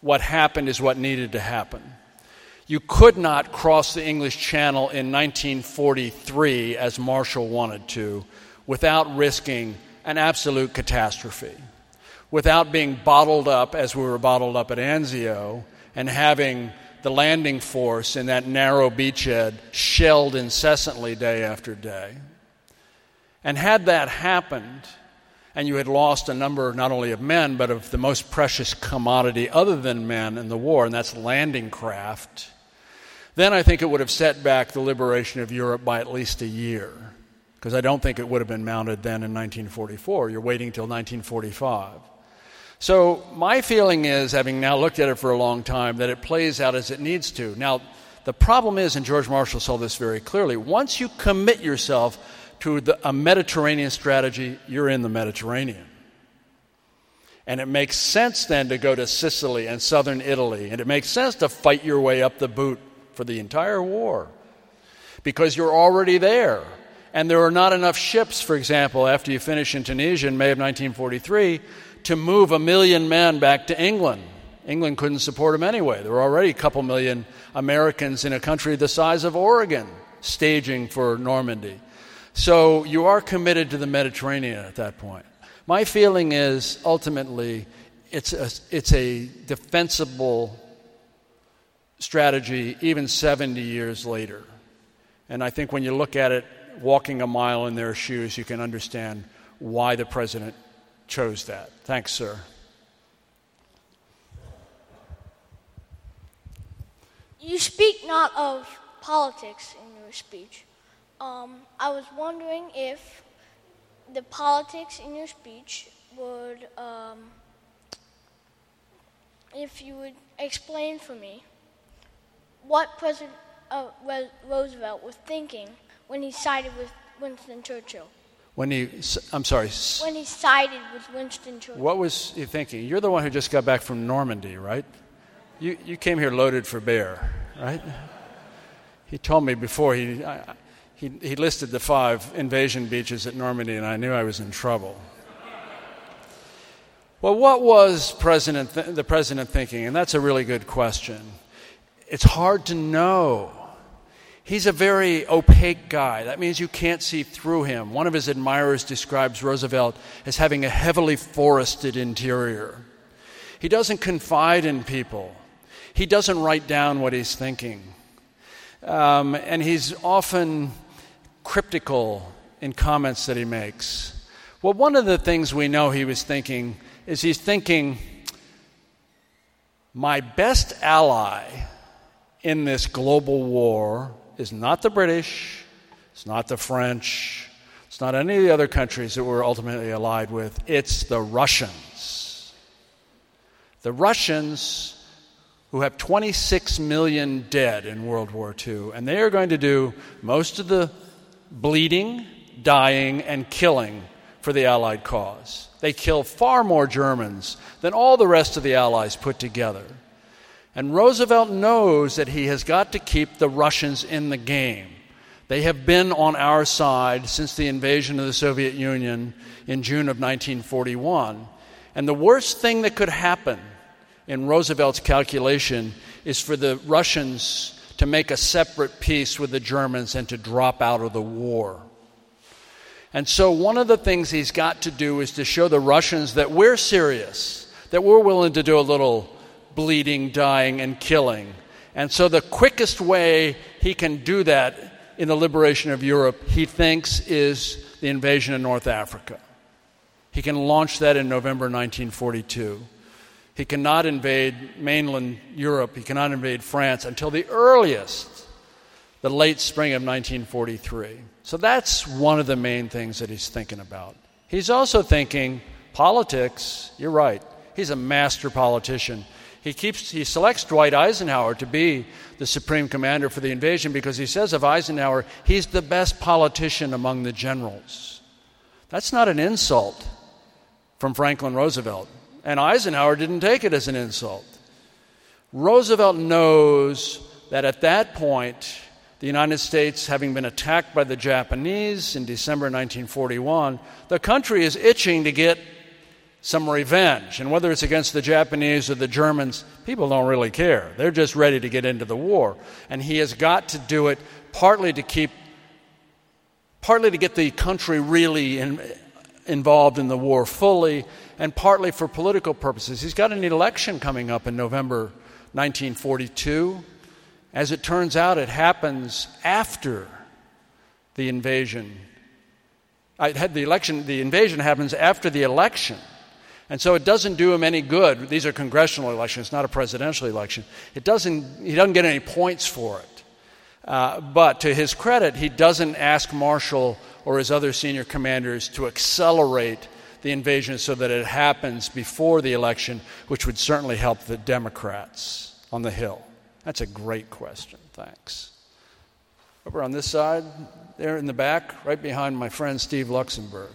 what happened is what needed to happen. You could not cross the English Channel in 1943, as Marshall wanted to, without risking an absolute catastrophe, without being bottled up as we were bottled up at Anzio, and having the landing force in that narrow beachhead shelled incessantly day after day. And had that happened, and you had lost a number not only of men, but of the most precious commodity other than men in the war, and that's landing craft, then I think it would have set back the liberation of Europe by at least a year, because I don't think it would have been mounted then in 1944. You're waiting till 1945. So my feeling is, having now looked at it for a long time, that it plays out as it needs to. Now, the problem is, and George Marshall saw this very clearly, once you commit yourself to a Mediterranean strategy, you're in the Mediterranean. And it makes sense then to go to Sicily and southern Italy, and it makes sense to fight your way up the boot for the entire war, because you're already there. And there are not enough ships, for example, after you finish in Tunisia in May of 1943, to move 1 million men back to England. England couldn't support them anyway. There were already a couple million Americans in a country the size of Oregon staging for Normandy. So you are committed to the Mediterranean at that point. My feeling is, ultimately, it's a defensible strategy even 70 years later. And I think when you look at it, walking a mile in their shoes, you can understand why the president chose that. Thanks, sir. You speak not of politics in your speech. I was wondering if the politics in your speech would, if you would explain for me what President Roosevelt was thinking when he sided with Winston Churchill. When he sided with Winston Churchill. What was he thinking? You're the one who just got back from Normandy, right? You came here loaded for bear, right? He told me before he listed the 5 invasion beaches at Normandy, and I knew I was in trouble. Well, what was the president thinking? And that's a really good question. It's hard to know. He's a very opaque guy. That means you can't see through him. One of his admirers describes Roosevelt as having a heavily forested interior. He doesn't confide in people. He doesn't write down what he's thinking. And he's often cryptical in comments that he makes. Well, one of the things we know he was thinking is he's thinking, my best ally in this global war is not the British, it's not the French, it's not any of the other countries that we're ultimately allied with, it's the Russians. The Russians, who have 26 million dead in World War II, and they are going to do most of the bleeding, dying, and killing for the Allied cause. They kill far more Germans than all the rest of the Allies put together. And Roosevelt knows that he has got to keep the Russians in the game. They have been on our side since the invasion of the Soviet Union in June of 1941. And the worst thing that could happen in Roosevelt's calculation is for the Russians to make a separate peace with the Germans and to drop out of the war. And so one of the things he's got to do is to show the Russians that we're serious, that we're willing to do a little bleeding, dying, and killing. And so the quickest way he can do that in the liberation of Europe, he thinks, is the invasion of North Africa. He can launch that in November 1942. He cannot invade mainland Europe. He cannot invade France until the earliest, the late spring of 1943. So that's one of the main things that he's thinking about. He's also thinking politics. You're right. He's a master politician. He selects Dwight Eisenhower to be the supreme commander for the invasion because he says of Eisenhower, he's the best politician among the generals. That's not an insult from Franklin Roosevelt. And Eisenhower didn't take it as an insult. Roosevelt knows that at that point, the United States, having been attacked by the Japanese in December 1941, the country is itching to get some revenge. And whether it's against the Japanese or the Germans, people don't really care. They're just ready to get into the war. And he has got to do it partly to get the country really involved in the war fully, and partly for political purposes. He's got an election coming up in November 1942. As it turns out, it happens after the invasion. The invasion happens after the election. And so it doesn't do him any good. These are congressional elections, not a presidential election. He doesn't get any points for it. But to his credit, he doesn't ask Marshall or his other senior commanders to accelerate the invasion so that it happens before the election, which would certainly help the Democrats on the Hill. That's a great question. Thanks. Over on this side, there in the back, right behind my friend Steve Luxembourg.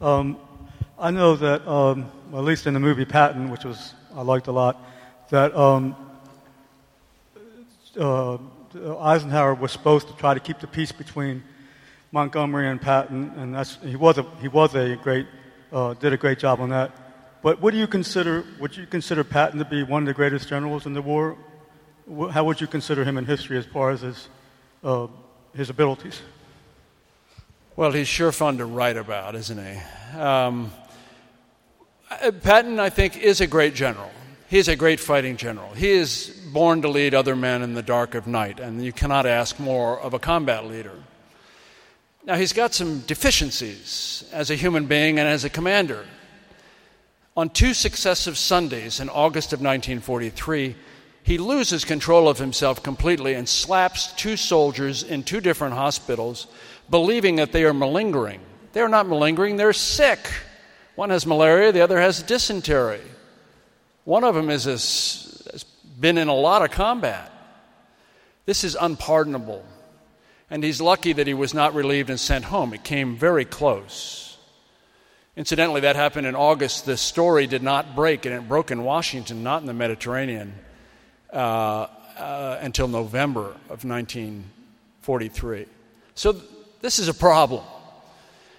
I know that, at least in the movie Patton, which I liked a lot, that Eisenhower was supposed to try to keep the peace between Montgomery and Patton, and did a great job on that. But would you consider Patton to be one of the greatest generals in the war? How would you consider him in history as far as his abilities? Well, he's sure fun to write about, isn't he? Patton, I think, is a great general. He's a great fighting general. He is born to lead other men in the dark of night, and you cannot ask more of a combat leader. Now, he's got some deficiencies as a human being and as a commander. On two successive Sundays in August of 1943, he loses control of himself completely and slaps two soldiers in two different hospitals, believing that they are malingering. They are not malingering, they're sick. One has malaria, the other has dysentery. One of them has been in a lot of combat. This is unpardonable. And he's lucky that he was not relieved and sent home. It came very close. Incidentally, that happened in August. The story did not break, and it broke in Washington, not in the Mediterranean, until November of 1943. So this is a problem.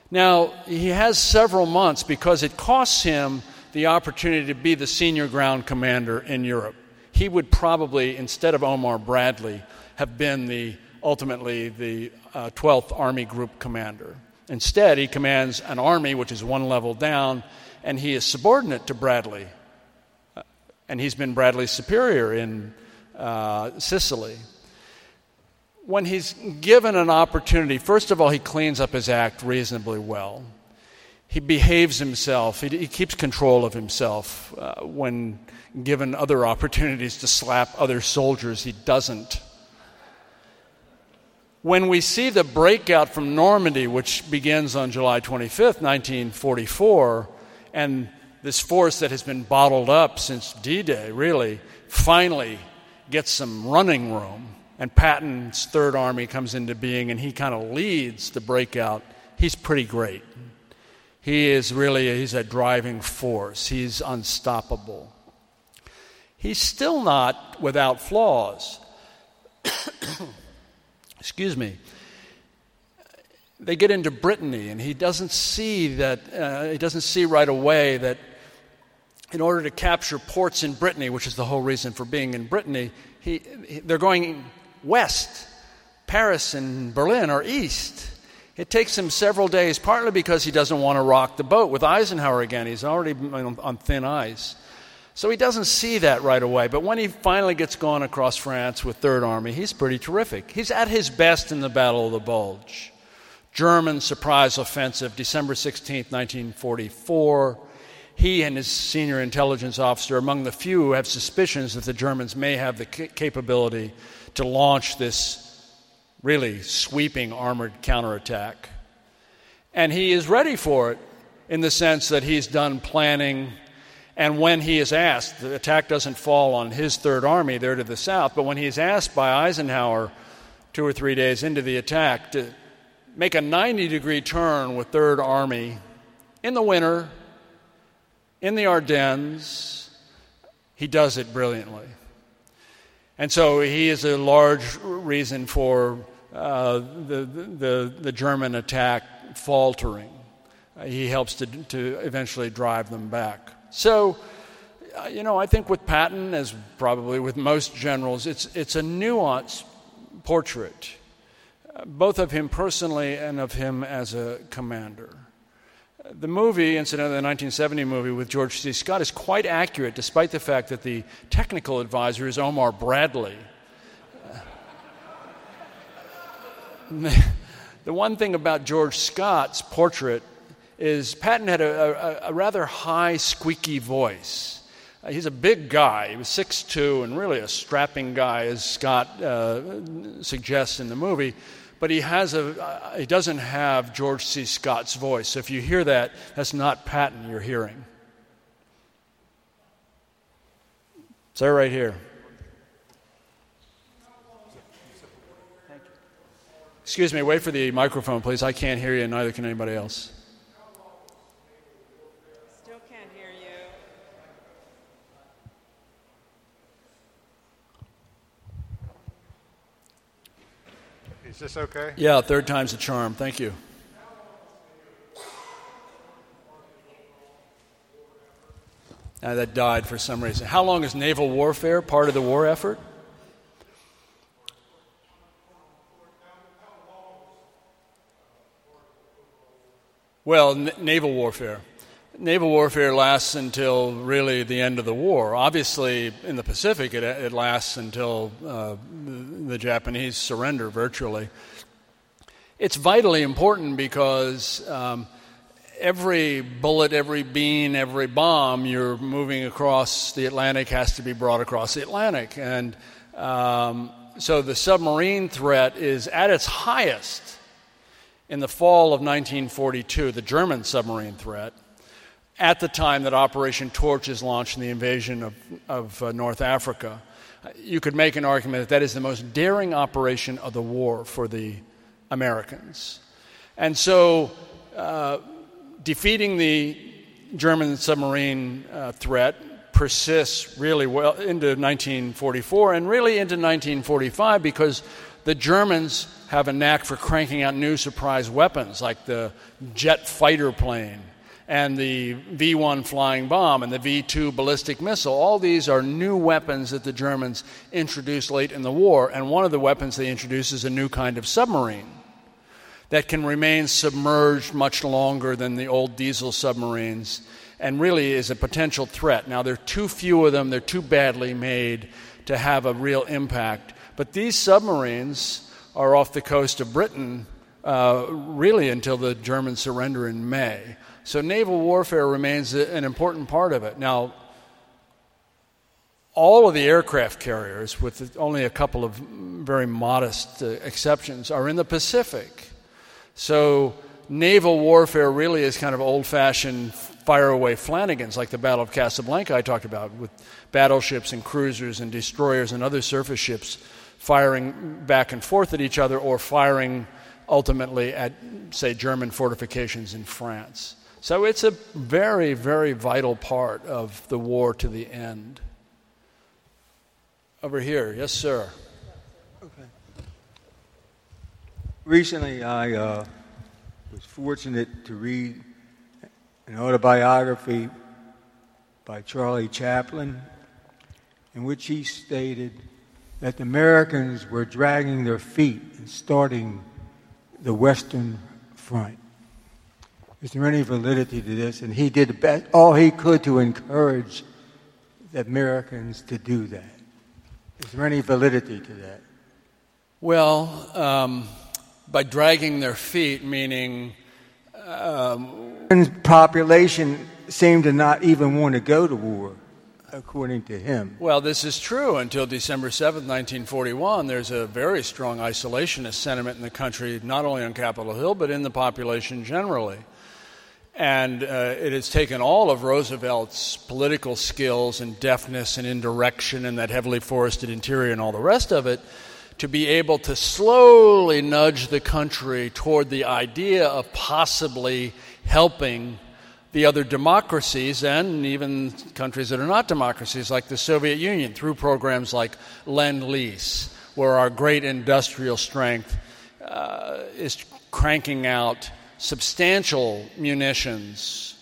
Now, he has several months because it costs him the opportunity to be the senior ground commander in Europe. He would probably, instead of Omar Bradley, have been ultimately the 12th Army Group commander. Instead, he commands an army which is one level down, and he is subordinate to Bradley. And he's been Bradley's superior in Sicily. When he's given an opportunity, first of all, he cleans up his act reasonably well. He behaves himself. He keeps control of himself. When given other opportunities to slap other soldiers, he doesn't. When we see the breakout from Normandy, which begins on July 25th, 1944, and this force that has been bottled up since D-Day, really, finally gets some running room, and Patton's Third Army comes into being, and he kind of leads the breakout. He's pretty great. He is really, he's a driving force. He's unstoppable. He's still not without flaws. Excuse me. They get into Brittany, and he doesn't see that. He doesn't see right away that in order to capture ports in Brittany, which is the whole reason for being in Brittany, they're going west. Paris and Berlin are east. It takes him several days, partly because he doesn't want to rock the boat with Eisenhower again. He's already on thin ice. So he doesn't see that right away. But when he finally gets going across France with Third Army, he's pretty terrific. He's at his best in the Battle of the Bulge. German surprise offensive, December 16th, 1944. He and his senior intelligence officer, among the few who have suspicions that the Germans may have the capability to launch this really sweeping armored counterattack. And he is ready for it in the sense that he's done planning, and when he is asked, the attack doesn't fall on his Third Army there to the south, but when he is asked by Eisenhower 2 or 3 days into the attack to make a 90-degree turn with Third Army in the winter, in the Ardennes, he does it brilliantly. And so he is a large reason for the German attack faltering. He helps to eventually drive them back. So, I think with Patton, as probably with most generals, it's a nuanced portrait, both of him personally and of him as a commander. The movie, incidentally, the 1970 movie with George C. Scott is quite accurate, despite the fact that the technical advisor is Omar Bradley. The one thing about George Scott's portrait is Patton had a rather high, squeaky voice. He's a big guy. He was 6'2", and really a strapping guy, as Scott suggests in the movie. But he doesn't have George C. Scott's voice. So if you hear that, that's not Patton you're hearing. It's there right here. Thank you. Excuse me, wait for the microphone, please. I can't hear you, and neither can anybody else. Still can't hear you. Is this okay? Yeah, third time's a charm. Thank you. That died for some reason. How long is naval warfare part of the war effort? Well, naval warfare. Naval warfare lasts until really the end of the war. Obviously, in the Pacific, it lasts until the Japanese surrender virtually. It's vitally important because every bullet, every bean, every bomb you're moving across the Atlantic has to be brought across the Atlantic. And so the submarine threat is at its highest in the fall of 1942, the German submarine threat, at the time that Operation Torch is launched in the invasion of North Africa. You could make an argument that is the most daring operation of the war for the Americans. And so defeating the German submarine threat persists really well into 1944 and really into 1945, because the Germans have a knack for cranking out new surprise weapons like the jet fighter plane and the V-1 flying bomb and the V-2 ballistic missile. All these are new weapons that the Germans introduced late in the war, and one of the weapons they introduced is a new kind of submarine that can remain submerged much longer than the old diesel submarines and really is a potential threat. Now, there are too few of them. They're too badly made to have a real impact. But these submarines are off the coast of Britain really until the German surrender in May. So naval warfare remains an important part of it. Now, all of the aircraft carriers, with only a couple of very modest exceptions, are in the Pacific. So naval warfare really is kind of old-fashioned fire-away Flanagans, like the Battle of Casablanca I talked about, with battleships and cruisers and destroyers and other surface ships firing back and forth at each other or firing ultimately at, say, German fortifications in France. So it's a very, very vital part of the war to the end. Over here. Yes, sir. Okay. Recently, I was fortunate to read an autobiography by Charlie Chaplin in which he stated that the Americans were dragging their feet and starting the Western Front. Is there any validity to this? And he did all he could to encourage the Americans to do that. Is there any validity to that? Well, by dragging their feet, meaning... the population seemed to not even want to go to war, according to him. Well, this is true. Until December 7th, 1941, there's a very strong isolationist sentiment in the country, not only on Capitol Hill, but in the population generally. And it has taken all of Roosevelt's political skills and deftness and indirection and that heavily forested interior and all the rest of it to be able to slowly nudge the country toward the idea of possibly helping the other democracies and even countries that are not democracies, like the Soviet Union, through programs like Lend-Lease, where our great industrial strength is cranking out substantial munitions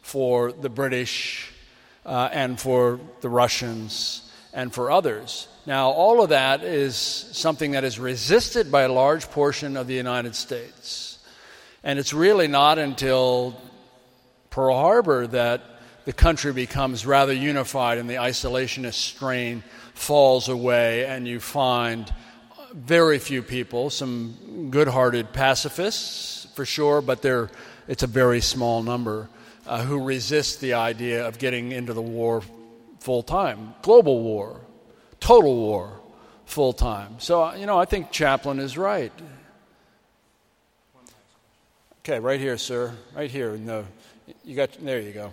for the British and for the Russians and for others. Now, all of that is something that is resisted by a large portion of the United States. And it's really not until Pearl Harbor that the country becomes rather unified and the isolationist strain falls away, and you find very few people, some good-hearted pacifists for sure, but it's a very small number who resist the idea of getting into the war full-time, global war, total war, full-time. So, I think Chaplin is right. Okay, right here, sir. Right here in the... there you go.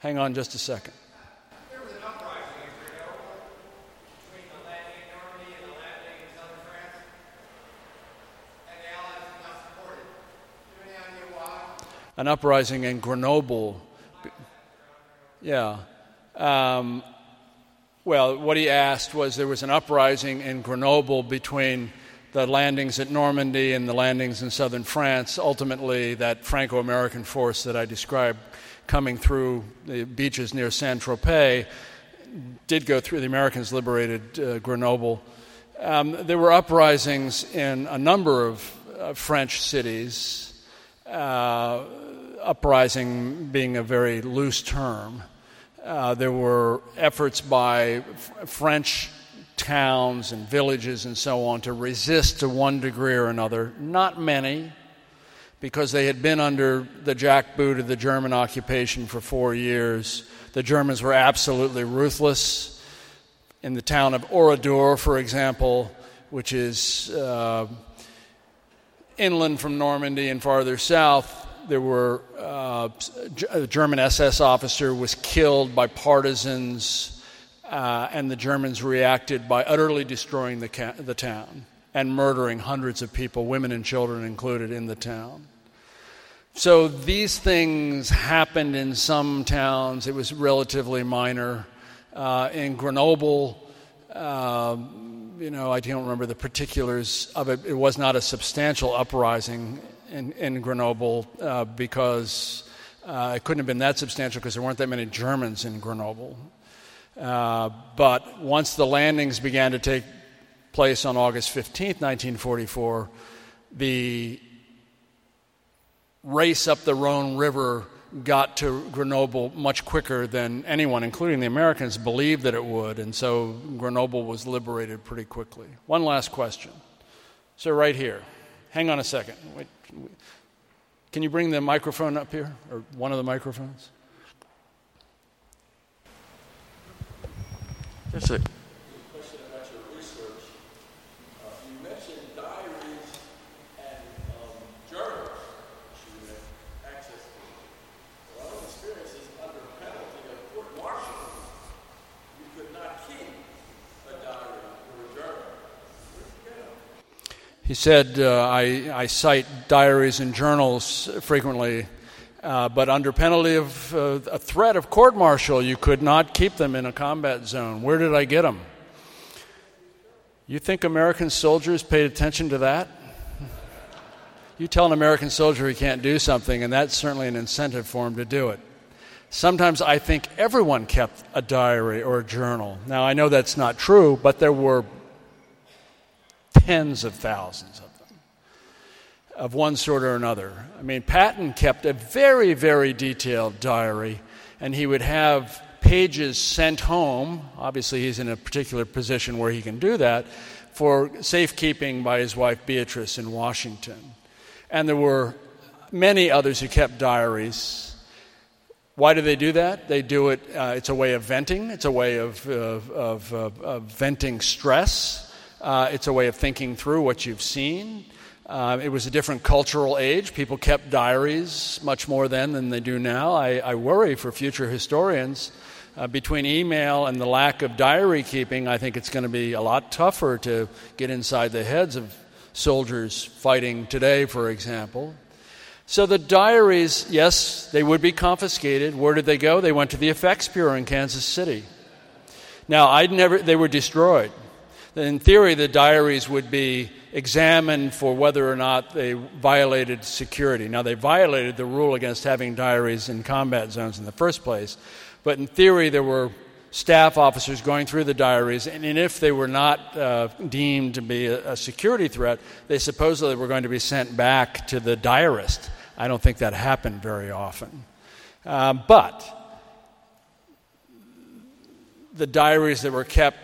Hang on just a second. There was an uprising in Cherbourg between the landing in Normandy and the landing in southern France, and the Allies were not supported. Do you have any idea why? An uprising in Grenoble. Yeah. Well, what he asked was there was an uprising in Grenoble between the landings at Normandy and the landings in southern France, ultimately that Franco-American force that I described coming through the beaches near Saint-Tropez did go through. The Americans liberated Grenoble. There were uprisings in a number of French cities uprising being a very loose term. There were efforts by French towns and villages and so on to resist to one degree or another. Not many, because they had been under the jackboot of the German occupation for 4 years. The Germans were absolutely ruthless. In the town of Oradour, for example, which is inland from Normandy and farther south, there were a German SS officer was killed by partisans, and the Germans reacted by utterly destroying the town and murdering hundreds of people, women and children included, in the town. So these things happened in some towns. It was relatively minor. In Grenoble, I don't remember the particulars of it. It was not a substantial uprising in Grenoble because it couldn't have been that substantial because there weren't that many Germans in Grenoble. But once the landings began to take place on August 15th, 1944, the race up the Rhone River got to Grenoble much quicker than anyone, including the Americans, believed that it would, and so Grenoble was liberated pretty quickly. One last question. So right here. Hang on a second. Wait, can you bring the microphone up here, or one of the microphones? Yes, sir. He said, I cite diaries and journals frequently, but under penalty of a threat of court-martial, you could not keep them in a combat zone. Where did I get them? You think American soldiers paid attention to that? You tell an American soldier he can't do something, and that's certainly an incentive for him to do it. Sometimes I think everyone kept a diary or a journal. Now, I know that's not true, but there were tens of thousands of them, of one sort or another. I mean, Patton kept a very, very detailed diary, and he would have pages sent home. Obviously, he's in a particular position where he can do that, for safekeeping by his wife Beatrice in Washington. And there were many others who kept diaries. Why do they do that? They do it, it's a way of venting. It's a way of venting stress. It's a way of thinking through what you've seen. It was a different cultural age. People kept diaries much more then than they do now. I worry for future historians. Between email and the lack of diary keeping, I think it's going to be a lot tougher to get inside the heads of soldiers fighting today, for example. So the diaries, yes, they would be confiscated. Where did they go? They went to the effects bureau in Kansas City. Now, they were destroyed. In theory, the diaries would be examined for whether or not they violated security. Now, they violated the rule against having diaries in combat zones in the first place, but in theory, there were staff officers going through the diaries, and if they were not deemed to be a security threat, they supposedly were going to be sent back to the diarist. I don't think that happened very often. But the diaries that were kept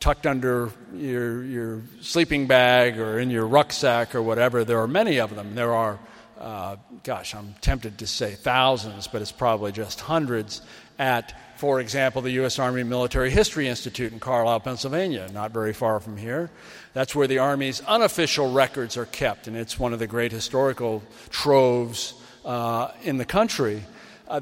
tucked under your sleeping bag or in your rucksack or whatever. There are many of them. There are, I'm tempted to say thousands, but it's probably just hundreds at, for example, the U.S. Army Military History Institute in Carlisle, Pennsylvania, not very far from here. That's where the Army's unofficial records are kept, and it's one of the great historical troves in the country.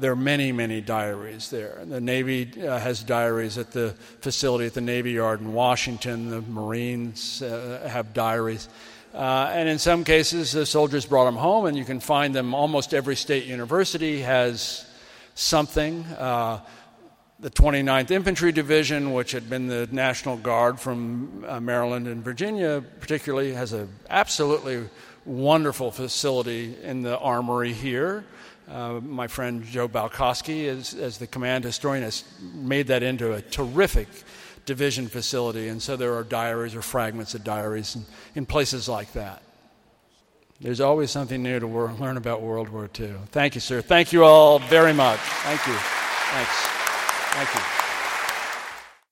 There are many, many diaries there. The Navy has diaries at the facility at the Navy Yard in Washington. The Marines have diaries. And in some cases, the soldiers brought them home, and you can find them. Almost every state university has something. The 29th Infantry Division, which had been the National Guard from Maryland and Virginia particularly, has an absolutely wonderful facility in the armory here. My friend Joe Balkowski, as the command historian, has made that into a terrific division facility, and so there are diaries or fragments of diaries in places like that. There's always something new to learn about World War II. Thank you, sir. Thank you all very much. Thank you. Thanks. Thank you.